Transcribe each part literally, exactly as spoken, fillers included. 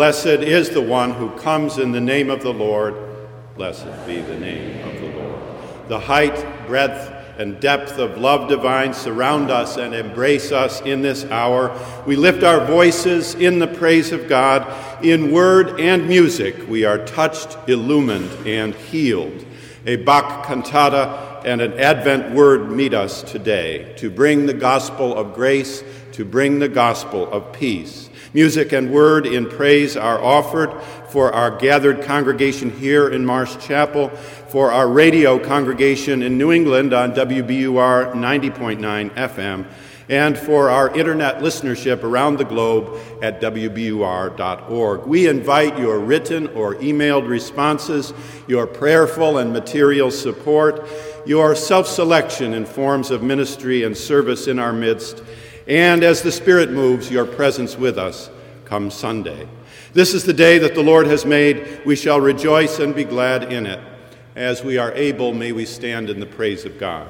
Blessed is the one who comes in the name of the Lord. Blessed be the name of the Lord. The height, breadth, and depth of love divine surround us and embrace us in this hour. We lift our voices in the praise of God. In word and music, we are touched, illumined, and healed. A Bach cantata and an Advent word meet us today to bring the gospel of grace, to bring the gospel of peace. Music and word in praise are offered for our gathered congregation here in Marsh Chapel, for our radio congregation in New England on W B U R ninety point nine F M, and for our internet listenership around the globe at W B U R dot org. We invite your written or emailed responses, your prayerful and material support, your self-selection in forms of ministry and service in our midst, and as the Spirit moves, your presence with us come Sunday. This is the day that the Lord has made. We shall rejoice and be glad in it. As we are able, may we stand in the praise of God.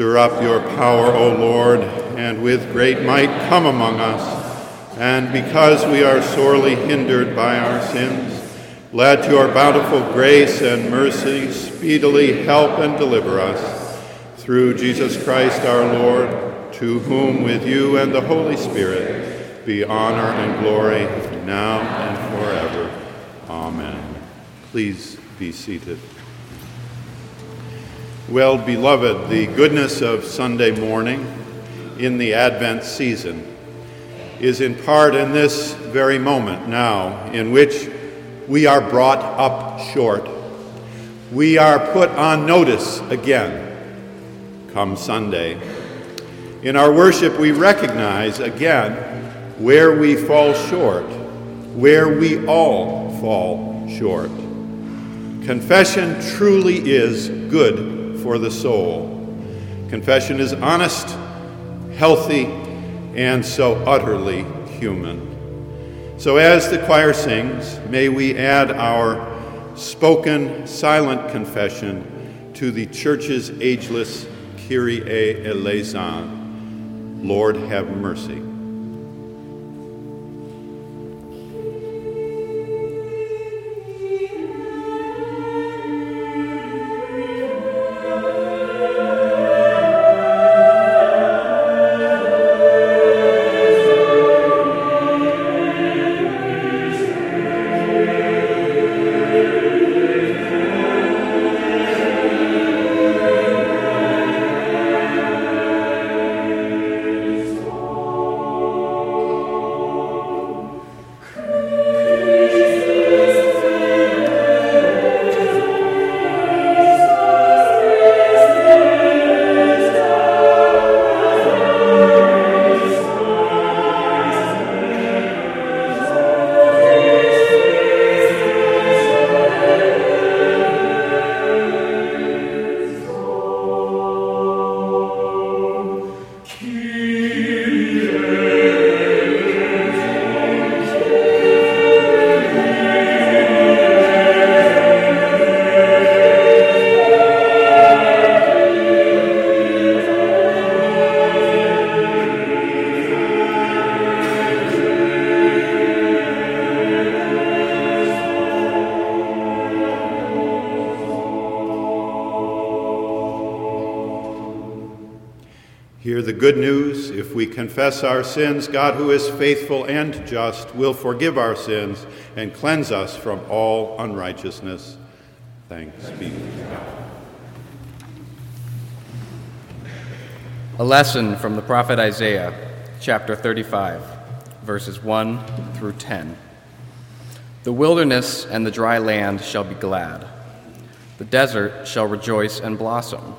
Stir up your power, O Lord, and with great might come among us. And because we are sorely hindered by our sins, let your bountiful grace and mercy speedily help and deliver us. Through Jesus Christ our Lord, to whom with you and the Holy Spirit be honor and glory now and forever. Amen. Please be seated. Well, beloved, the goodness of Sunday morning in the Advent season is in part in this very moment now in which we are brought up short. We are put on notice again come Sunday. In our worship, we recognize again where we fall short, where we all fall short. Confession truly is good for the soul. Confession is honest, healthy, and so utterly human. So as the choir sings, may we add our spoken, silent confession to the Church's ageless Kyrie eleison, Lord have mercy. Good news, if we confess our sins, God, who is faithful and just, will forgive our sins and cleanse us from all unrighteousness. Thanks be to God. A lesson from the prophet Isaiah, chapter thirty-five, verses one through ten. The wilderness and the dry land shall be glad. The desert shall rejoice and blossom.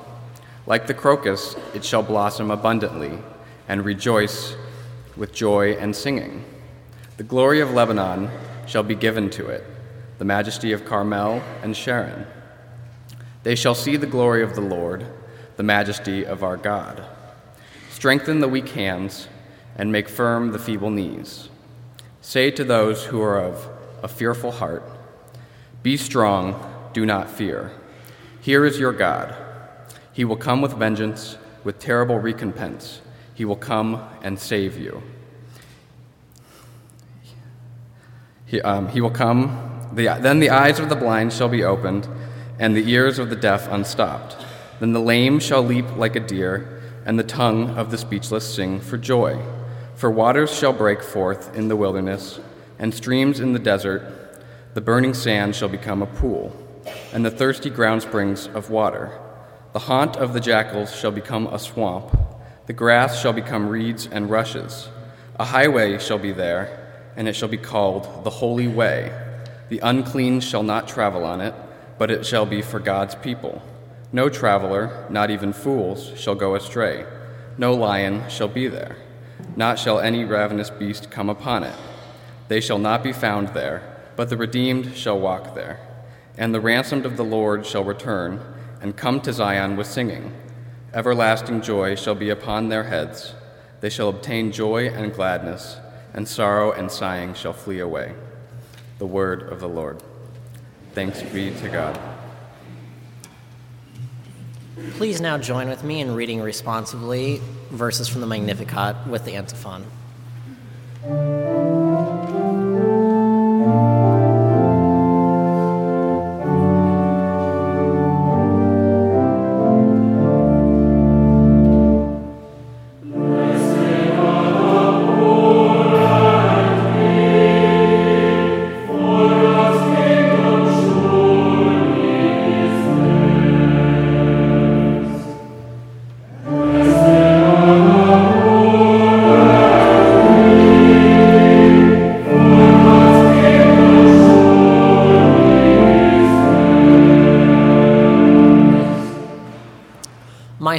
Like the crocus, it shall blossom abundantly and rejoice with joy and singing. The glory of Lebanon shall be given to it, the majesty of Carmel and Sharon. They shall see the glory of the Lord, the majesty of our God. Strengthen the weak hands and make firm the feeble knees. Say to those who are of a fearful heart, be strong, do not fear. Here is your God. He will come with vengeance, with terrible recompense. He will come and save you. He, um, he will come. The, then the eyes of the blind shall be opened, and the ears of the deaf unstopped. Then the lame shall leap like a deer, and the tongue of the speechless sing for joy. For waters shall break forth in the wilderness, and streams in the desert. The burning sand shall become a pool, and the thirsty ground springs of water. The haunt of the jackals shall become a swamp. The grass shall become reeds and rushes. A highway shall be there, and it shall be called the Holy Way. The unclean shall not travel on it, but it shall be for God's people. No traveler, not even fools, shall go astray. No lion shall be there. Not shall any ravenous beast come upon it. They shall not be found there, but the redeemed shall walk there. And the ransomed of the Lord shall return, and come to Zion with singing. Everlasting joy shall be upon their heads. They shall obtain joy and gladness, and sorrow and sighing shall flee away. The word of the Lord. Thanks be to God. Please now join with me in reading responsibly verses from the Magnificat with the antiphon. My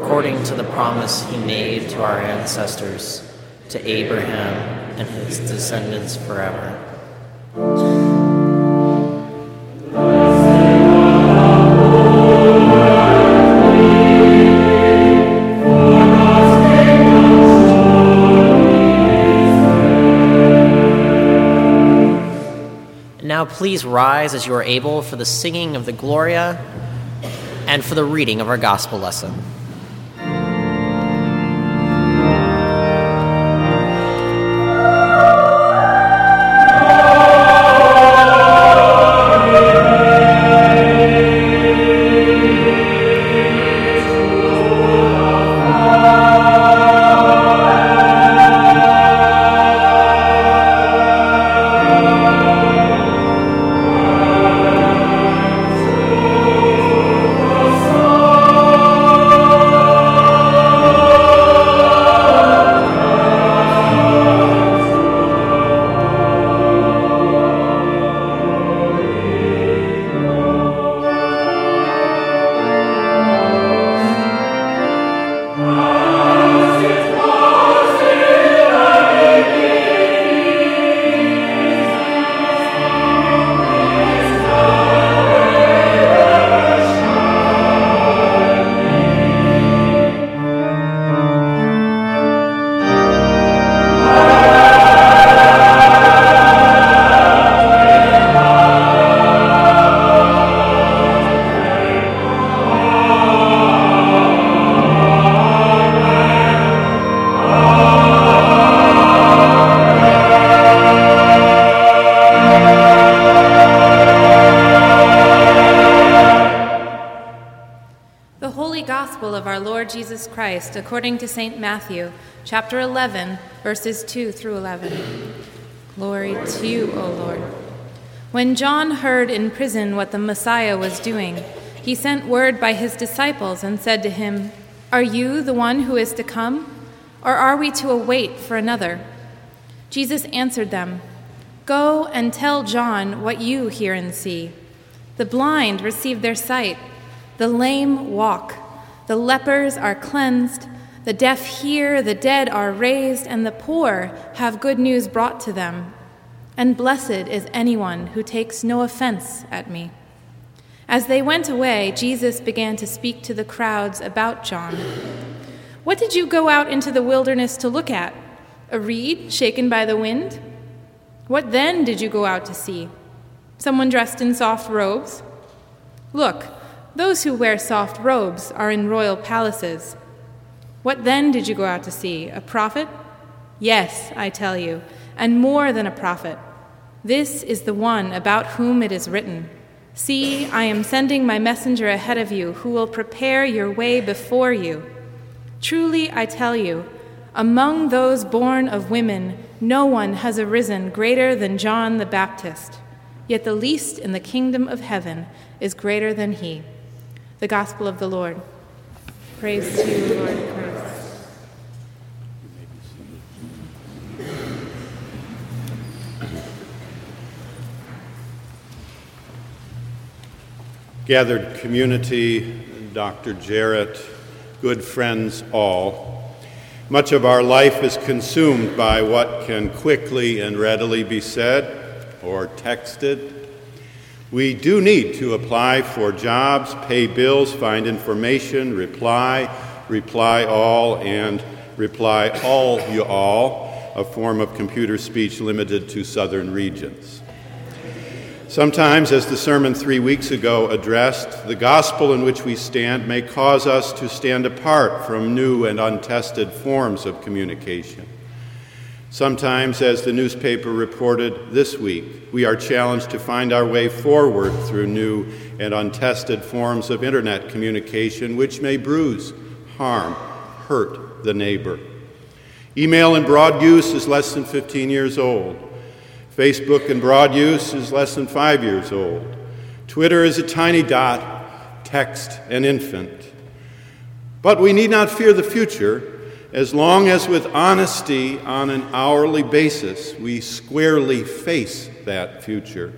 according to the promise he made to our ancestors, to Abraham and his descendants forever. Now please rise as you are able for the singing of the Gloria and for the reading of our gospel lesson. Of our Lord Jesus Christ according to Saint Matthew, chapter eleven, verses two through eleven. Glory to you, O Lord. When John heard in prison what the Messiah was doing, he sent word by his disciples and said to him, "Are you the one who is to come, or are we to await for another?" Jesus answered them, "Go and tell John what you hear and see. The blind receive their sight, the lame walk, the lepers are cleansed, the deaf hear, the dead are raised, and the poor have good news brought to them. And blessed is anyone who takes no offense at me." As they went away, Jesus began to speak to the crowds about John. "What did you go out into the wilderness to look at? A reed shaken by the wind? What then did you go out to see? Someone dressed in soft robes? Look, those who wear soft robes are in royal palaces. What then did you go out to see? A prophet? Yes, I tell you, and more than a prophet. This is the one about whom it is written, 'See, I am sending my messenger ahead of you who will prepare your way before you.' Truly, I tell you, among those born of women, no one has arisen greater than John the Baptist. Yet the least in the kingdom of heaven is greater than he." The Gospel of the Lord. Praise to you, Lord Christ. Gathered community, Doctor Jarrett, good friends all, much of our life is consumed by what can quickly and readily be said or texted. We do need to apply for jobs, pay bills, find information, reply, reply all, and reply all you all, a form of computer speech limited to southern regions. Sometimes, as the sermon three weeks ago addressed, the gospel in which we stand may cause us to stand apart from new and untested forms of communication. Sometimes, as the newspaper reported this week, we are challenged to find our way forward through new and untested forms of internet communication, which may bruise, harm, hurt the neighbor. Email in broad use is less than fifteen years old. Facebook in broad use is less than five years old. Twitter is a tiny dot, text an infant. But we need not fear the future as long as with honesty on an hourly basis we squarely face that future.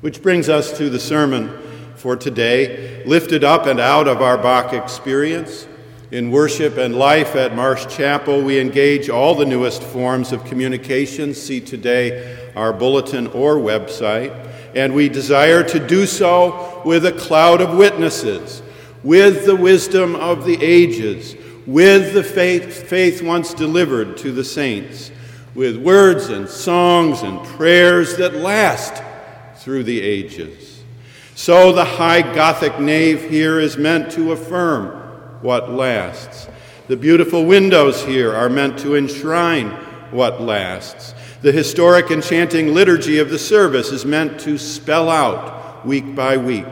Which brings us to the sermon for today, lifted up and out of our Bach experience. In worship and life at Marsh Chapel, we engage all the newest forms of communication. See today our bulletin or website. And we desire to do so with a cloud of witnesses, with the wisdom of the ages, with the faith, faith once delivered to the saints, with words and songs and prayers that last through the ages. So the high Gothic nave here is meant to affirm what lasts. The beautiful windows here are meant to enshrine what lasts. The historic enchanting liturgy of the service is meant to spell out week by week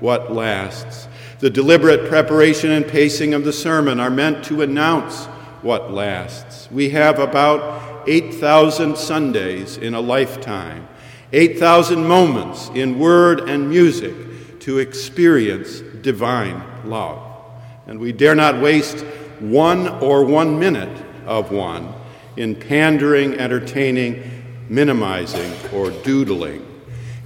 what lasts. The deliberate preparation and pacing of the sermon are meant to announce what lasts. We have about eight thousand Sundays in a lifetime, eight thousand moments in word and music to experience divine love. And we dare not waste one or one minute of one in pandering, entertaining, minimizing, or doodling.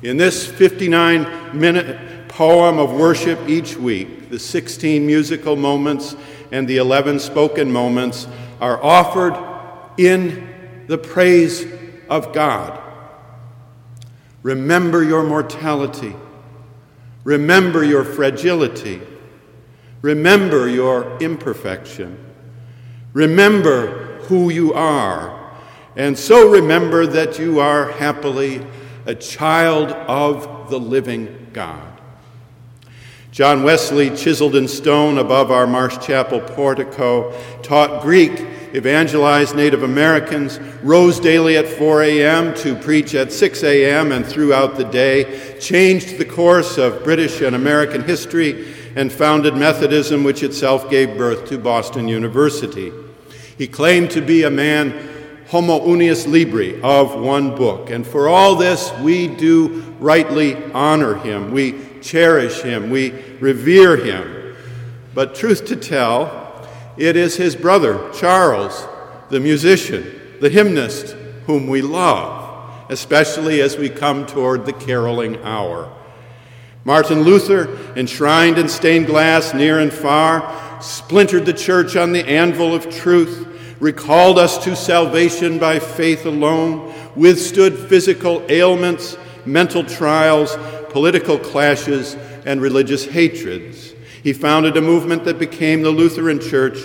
In this fifty-nine minute poem of worship each week, the sixteen musical moments and the eleven spoken moments are offered in the praise of God. Remember your mortality. Remember your fragility. Remember your imperfection. Remember who you are. And so remember that you are happily a child of the living God. John Wesley, chiseled in stone above our Marsh Chapel portico, taught Greek, evangelized Native Americans, rose daily at four a.m. to preach at six a.m. and throughout the day, changed the course of British and American history, and founded Methodism, which itself gave birth to Boston University. He claimed to be a man homo unius libri, of one book, and for all this we do rightly honor him, we cherish him, we revere him. But truth to tell, it is his brother, Charles, the musician, the hymnist, whom we love, especially as we come toward the caroling hour. Martin Luther, enshrined in stained glass near and far, splintered the church on the anvil of truth, recalled us to salvation by faith alone, withstood physical ailments, mental trials, political clashes, and religious hatreds. He founded a movement that became the Lutheran Church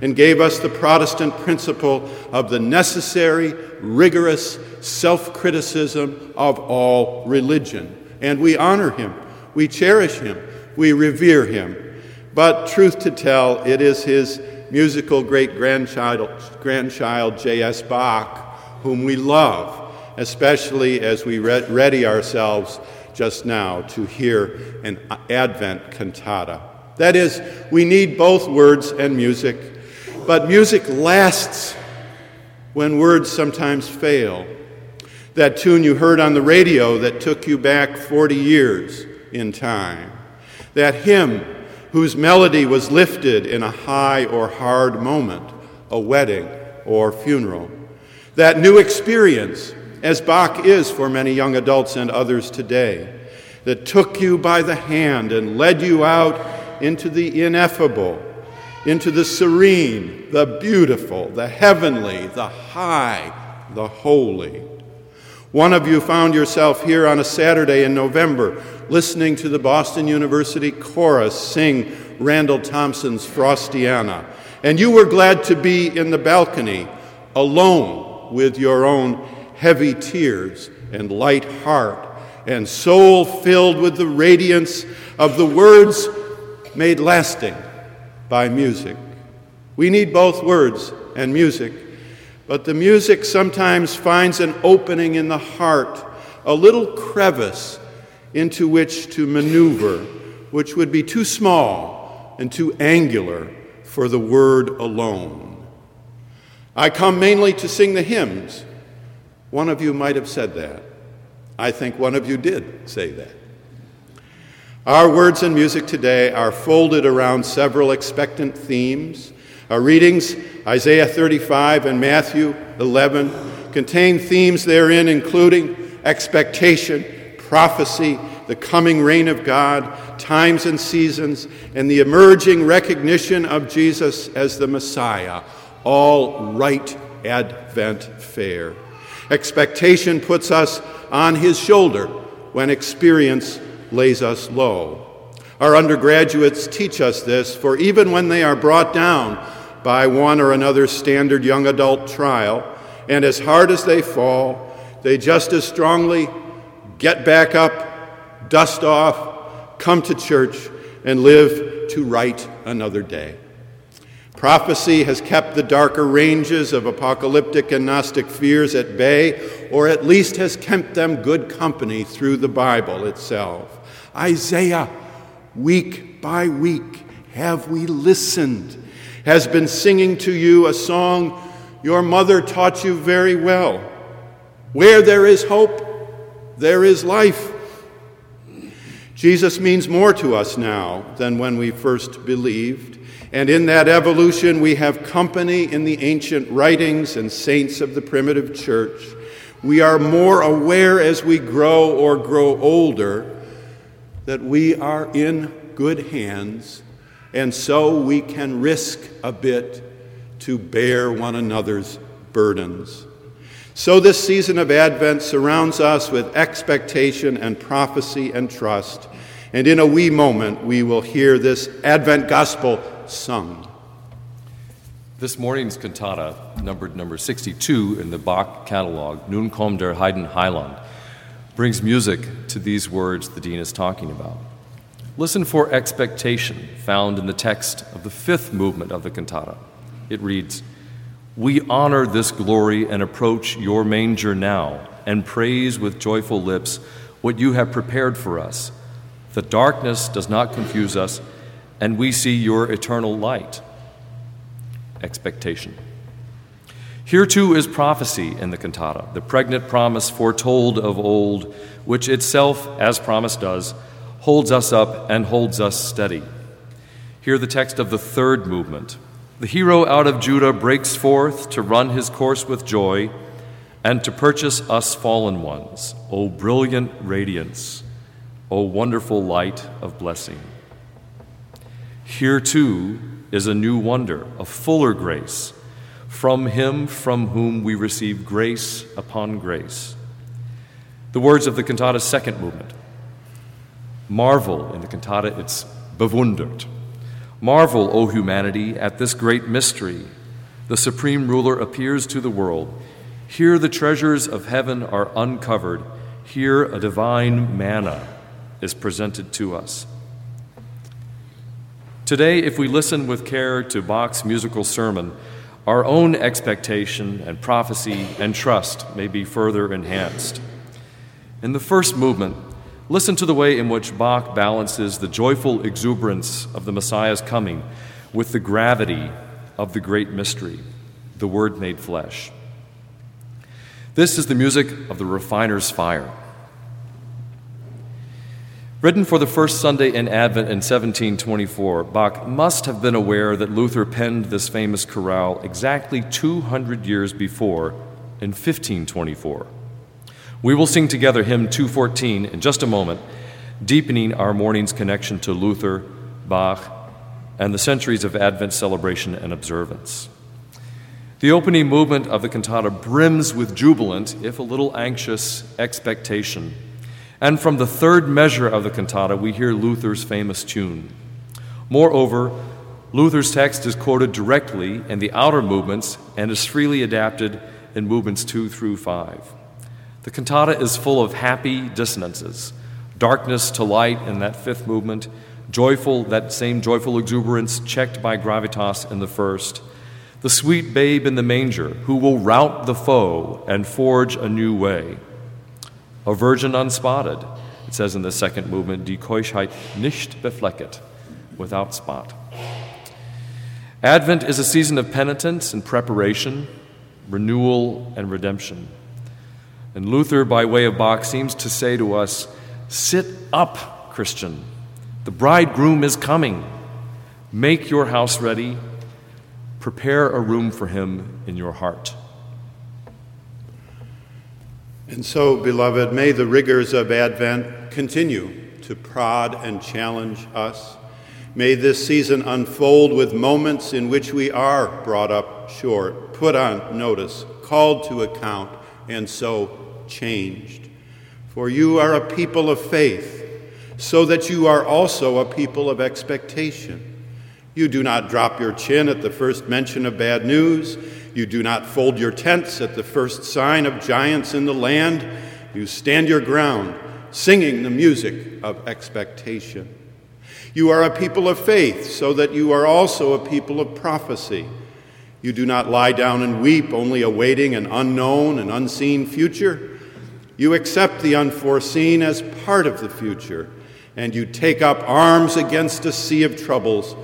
and gave us the Protestant principle of the necessary, rigorous self-criticism of all religion. And we honor him. We cherish him, we revere him, but truth to tell, it is his musical great-grandchild, grandchild J S Bach, whom we love, especially as we ready ourselves just now to hear an Advent cantata. That is, we need both words and music. but music lasts when words sometimes fail. That tune you heard on the radio that took you back forty years in time. That hymn whose melody was lifted in a high or hard moment, a wedding or funeral. That new experience, as Bach is for many young adults and others today, that took you by the hand and led you out into the ineffable, into the serene, the beautiful, the heavenly, the high, the holy. One of you found yourself here on a Saturday in November listening to the Boston University chorus sing Randall Thompson's Frostiana, and you were glad to be in the balcony alone with your own heavy tears and light heart and soul filled with the radiance of the words made lasting by music. We need both words and music. But the music sometimes finds an opening in the heart, a little crevice into which to maneuver, which would be too small and too angular for the word alone. I come mainly to sing the hymns. One of you might have said that. I think one of you did say that. Our words and music today are folded around several expectant themes. Our readings, Isaiah thirty-five and Matthew eleven, contain themes therein including expectation, prophecy, the coming reign of God, times and seasons, and the emerging recognition of Jesus as the Messiah, all right Advent fare. Expectation puts us on his shoulder when experience lays us low. Our undergraduates teach us this, for even when they are brought down by one or another standard young adult trial, and as hard as they fall, they just as strongly get back up, dust off, come to church, and live to write another day. Prophecy has kept the darker ranges of apocalyptic and Gnostic fears at bay, or at least has kept them good company through the Bible itself. Isaiah, week by week, have we listened, has been singing to you a song your mother taught you very well. Where there is hope, there is life. Jesus means more to us now than when we first believed, and in that evolution we have company in the ancient writings and saints of the primitive church. We are more aware as we grow or grow older that we are in good hands, and so we can risk a bit to bear one another's burdens. So this season of Advent surrounds us with expectation and prophecy and trust, and in a wee moment we will hear this Advent gospel sung. This morning's cantata, numbered number sixty-two in the Bach catalog, Nun komm, der Heiden Heiland, brings music to these words the Dean is talking about. Listen for expectation found in the text of the fifth movement of the cantata. It reads, "We honor this glory and approach your manger now, and praise with joyful lips what you have prepared for us. The darkness does not confuse us, and we see your eternal light." Expectation. Here too is prophecy in the cantata, the pregnant promise foretold of old, which itself, as promise does, holds us up and holds us steady. Hear the text of the third movement. The hero out of Judah breaks forth to run his course with joy and to purchase us fallen ones. O brilliant radiance, O wonderful light of blessing. Here too is a new wonder, a fuller grace, from him from whom we receive grace upon grace. The words of the cantata's second movement. Marvel, in the cantata it's bewundert. Marvel, O humanity, at this great mystery. The supreme ruler appears to the world. Here the treasures of heaven are uncovered. Here a divine manna is presented to us. Today, if we listen with care to Bach's musical sermon, our own expectation and prophecy and trust may be further enhanced. In the first movement, listen to the way in which Bach balances the joyful exuberance of the Messiah's coming with the gravity of the great mystery, the Word made flesh. This is the music of the refiner's fire. Written for the first Sunday in Advent in seventeen twenty-four, Bach must have been aware that Luther penned this famous chorale exactly two hundred years before, in fifteen twenty-four. We will sing together hymn two fourteen in just a moment, deepening our morning's connection to Luther, Bach, and the centuries of Advent celebration and observance. The opening movement of the cantata brims with jubilant, if a little anxious, expectation. And from the third measure of the cantata, we hear Luther's famous tune. Moreover, Luther's text is quoted directly in the outer movements and is freely adapted in movements two through five. The cantata is full of happy dissonances, darkness to light in that fifth movement, joyful, that same joyful exuberance checked by gravitas in the first, the sweet babe in the manger who will rout the foe and forge a new way. A virgin unspotted, it says in the second movement, die Keuschheit nicht beflecket, without spot. Advent is a season of penitence and preparation, renewal and redemption. And Luther, by way of Bach, seems to say to us, sit up, Christian. The bridegroom is coming. Make your house ready. Prepare a room for him in your heart. And so, beloved, may the rigors of Advent continue to prod and challenge us. May this season unfold with moments in which we are brought up short, put on notice, called to account, and so changed. For you are a people of faith, so that you are also a people of expectation. You do not drop your chin at the first mention of bad news. You do not fold your tents at the first sign of giants in the land. You stand your ground, singing the music of expectation. You are a people of faith, so that you are also a people of prophecy. You do not lie down and weep, only awaiting an unknown and unseen future. You accept the unforeseen as part of the future, and you take up arms against a sea of troubles,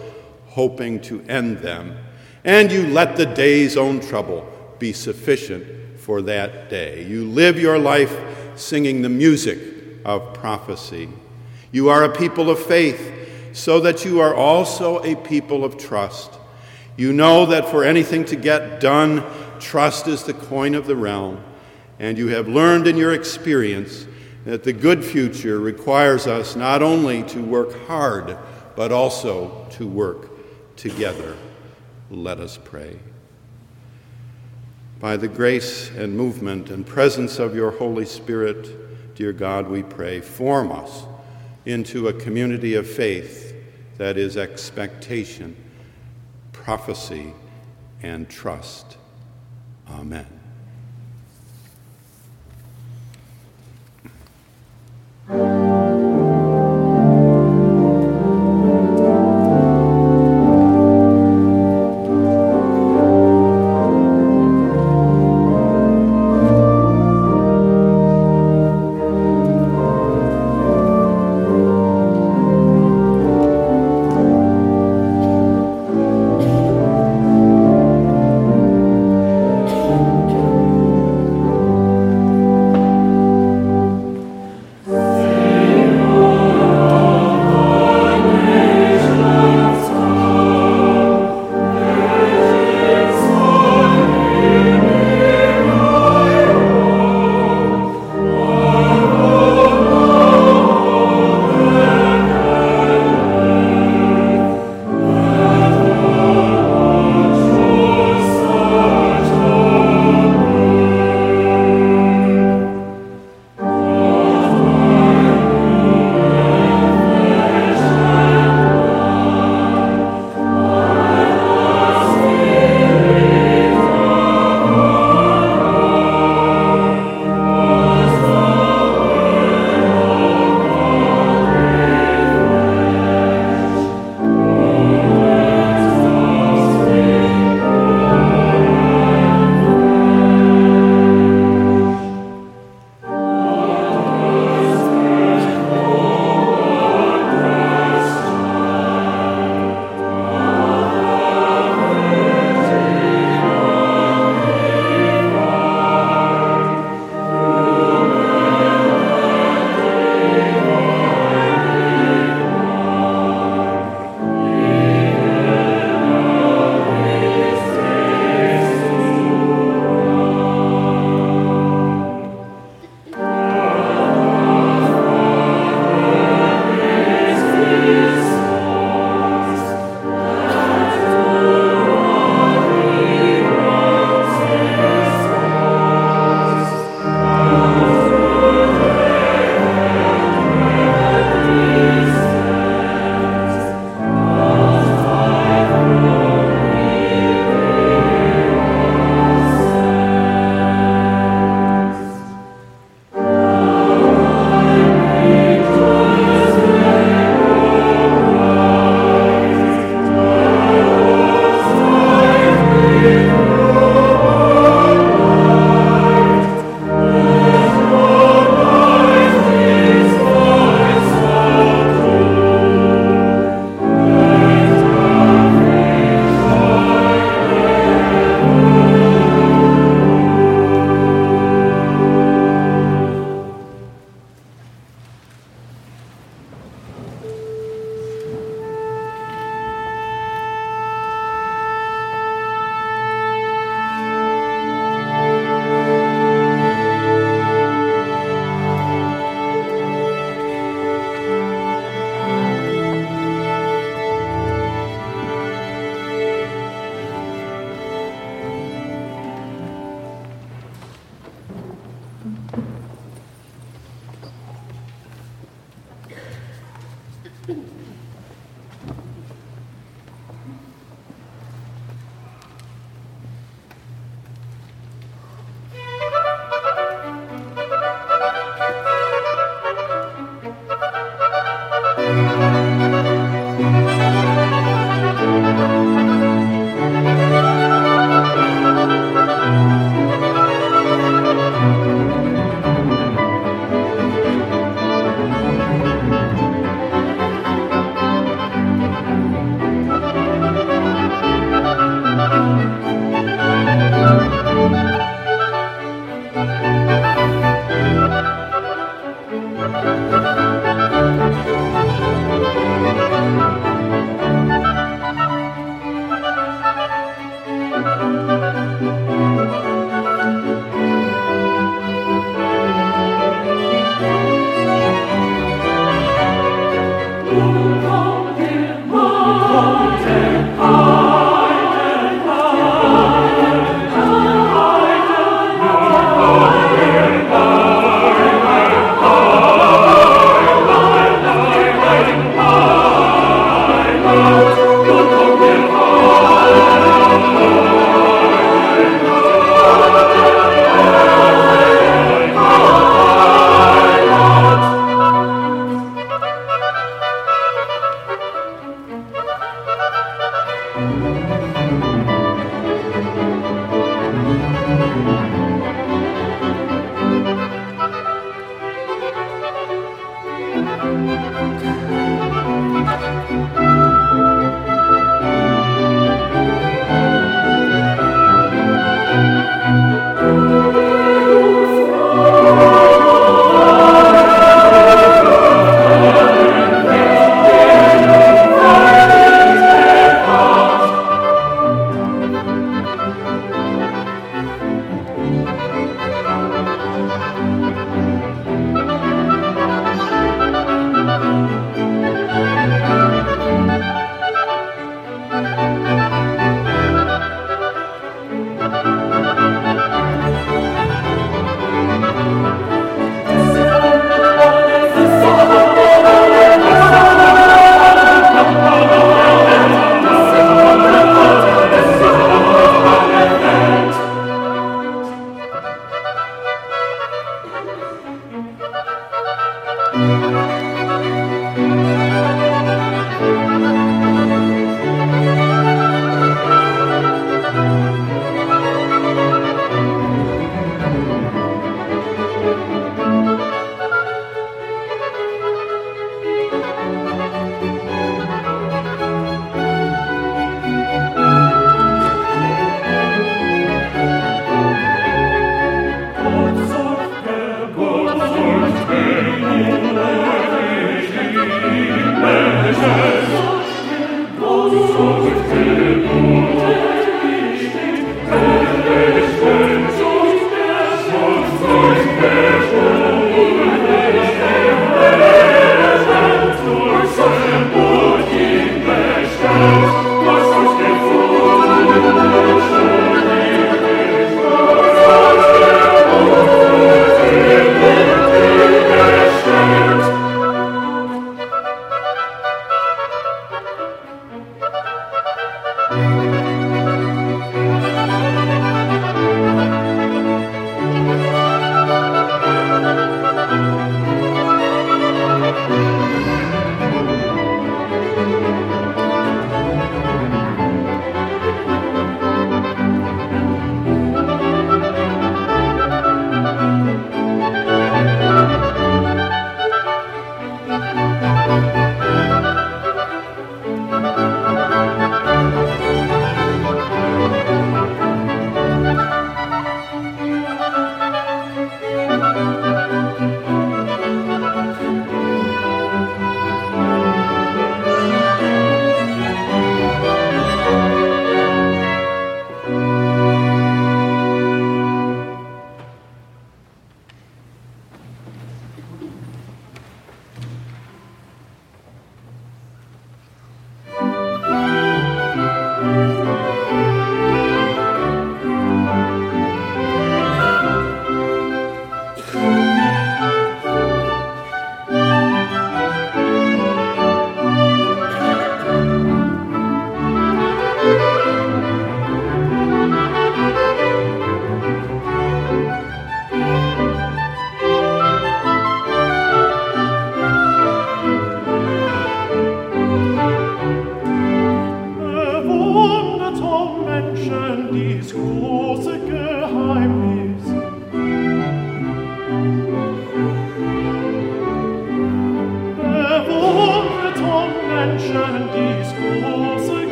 hoping to end them. And you let the day's own trouble be sufficient for that day. You live your life singing the music of prophecy. You are a people of faith, so that you are also a people of trust. You know that for anything to get done, trust is the coin of the realm. And you have learned in your experience that the good future requires us not only to work hard, but also to work together. Let us pray. By the grace and movement and presence of your Holy Spirit, dear God, we pray, form us into a community of faith that is expectation, prophecy, and trust. Amen.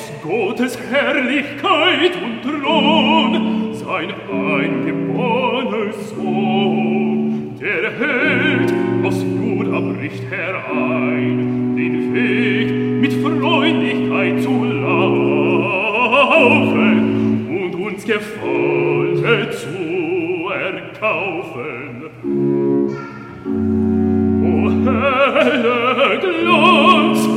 aus Gottes Herrlichkeit und Lohn sein eingeborener Sohn, der hält aus Blut am Richt herein, den Weg mit Freundlichkeit zu laufen und uns Gefallene zu erkaufen. Heller Glanz, o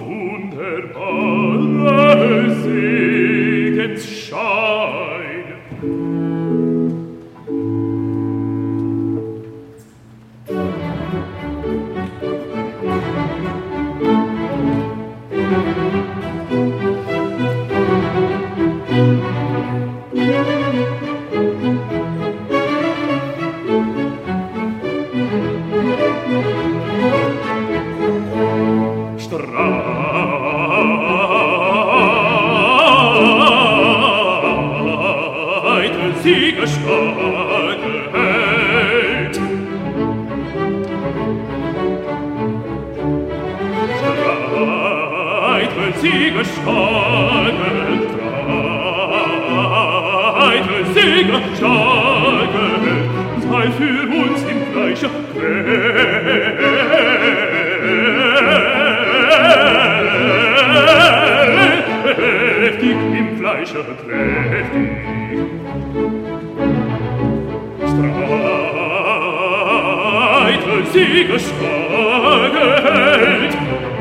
wunderbare Segensschein. Sieger, starke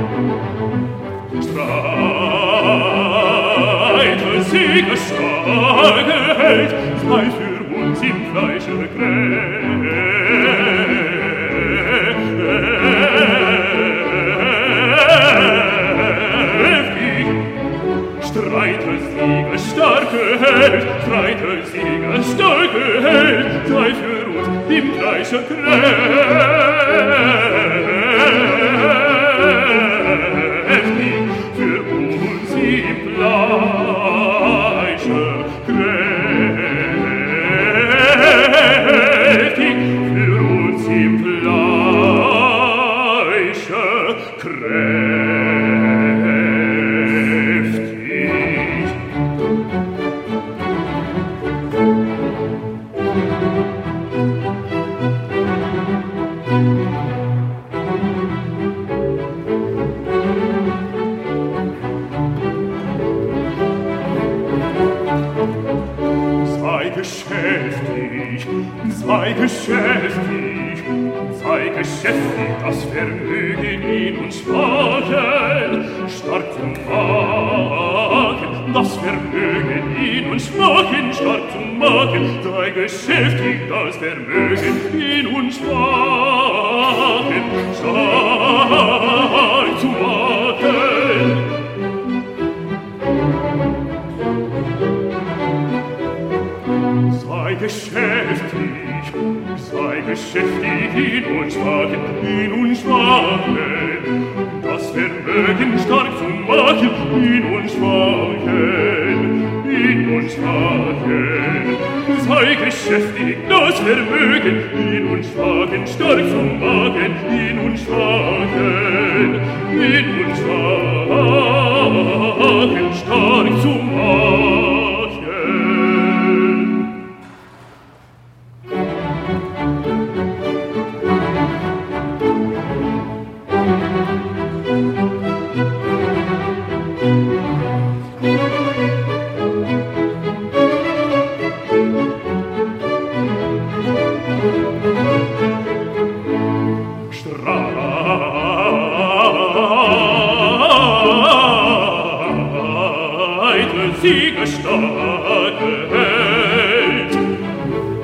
Held,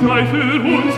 sei für uns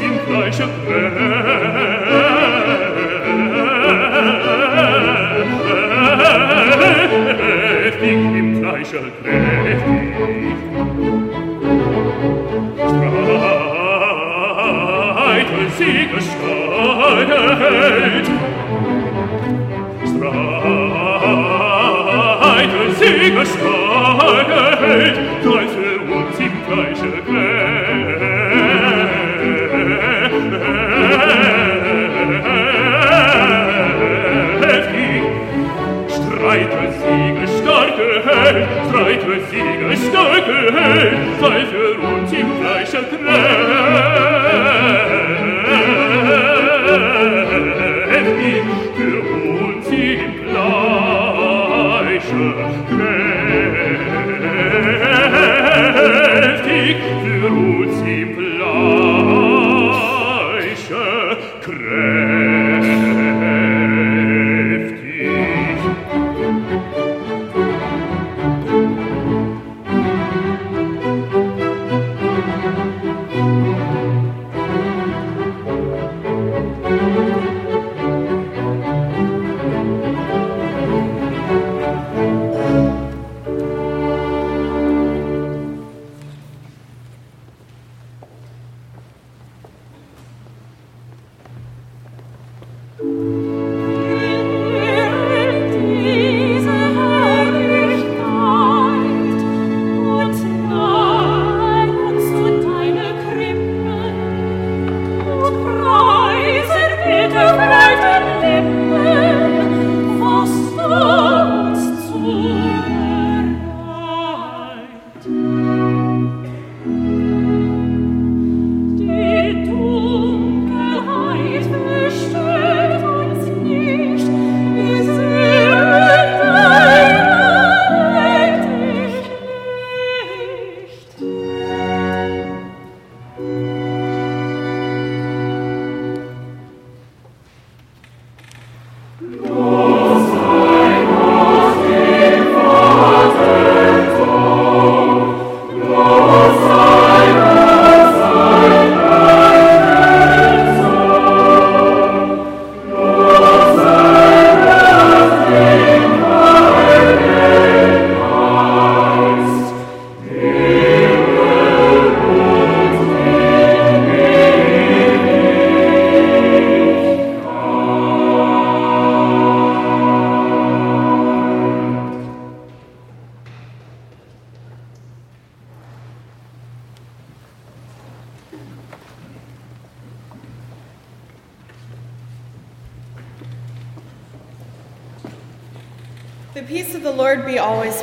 Streite, Siege, starke Held, streite, Siege, starke Held, sei für uns im Fleisch erkräftig, für uns im Fleisch erkräftig, für uns im Fleisch erkräftig.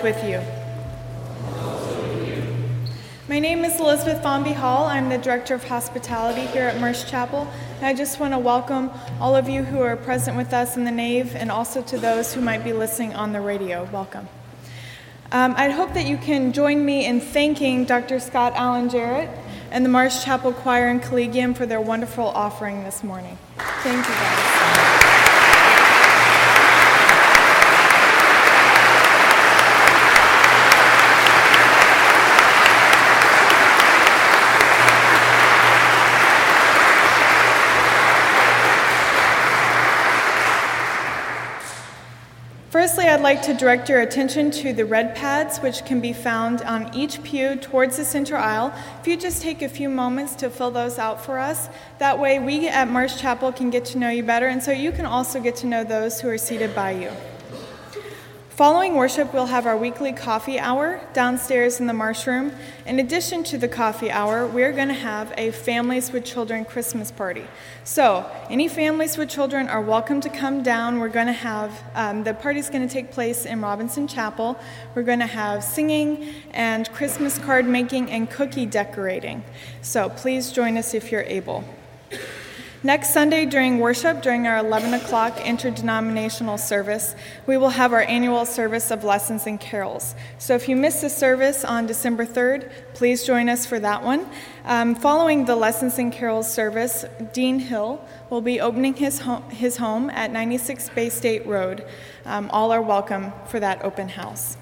With you. My name is Elizabeth Bomby Hall. I'm the Director of Hospitality here at Marsh Chapel, and I just want to welcome all of you who are present with us in the nave and also to those who might be listening on the radio. Welcome. Um, I hope that you can join me in thanking Doctor Scott Allen Jarrett and the Marsh Chapel Choir and Collegium for their wonderful offering this morning. Thank you, guys. Firstly, I'd like to direct your attention to the red pads, which can be found on each pew towards the center aisle. If you just take a few moments to fill those out for us, that way we at Marsh Chapel can get to know you better, and so you can also get to know those who are seated by you. Following worship, we'll have our weekly coffee hour downstairs in the Marsh Room. In addition to the coffee hour, we're going to have a Families with Children Christmas party. So any families with children are welcome to come down. We're going to have, um, the party's going to take place in Robinson Chapel. We're going to have singing and Christmas card making and cookie decorating. So please join us if you're able. Next Sunday during worship, during our eleven o'clock interdenominational service, we will have our annual service of lessons and carols. So if you missed the service on December third, please join us for that one. Um, following the lessons and carols service, Dean Hill will be opening his, ho- his home at ninety-six Bay State Road. Um, all are welcome for that open house.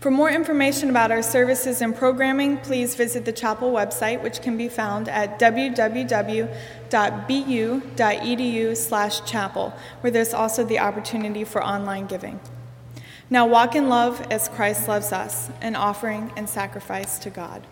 For more information about our services and programming, please visit the chapel website, which can be found at w w w dot b u dot e d u slash chapel, where there's also the opportunity for online giving. Now walk in love as Christ loves us, an offering and sacrifice to God.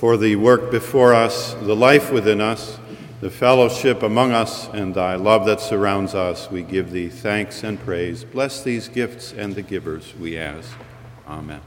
for the work before us, the life within us, the fellowship among us, and thy love that surrounds us. We give thee thanks and praise. Bless these gifts and the givers, we ask. Amen.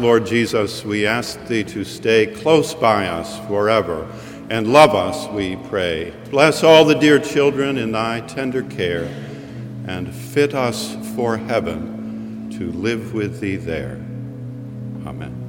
Lord Jesus, we ask thee to stay close by us forever and love us, we pray. Bless all the dear children in thy tender care and fit us for heaven to live with thee there. Amen.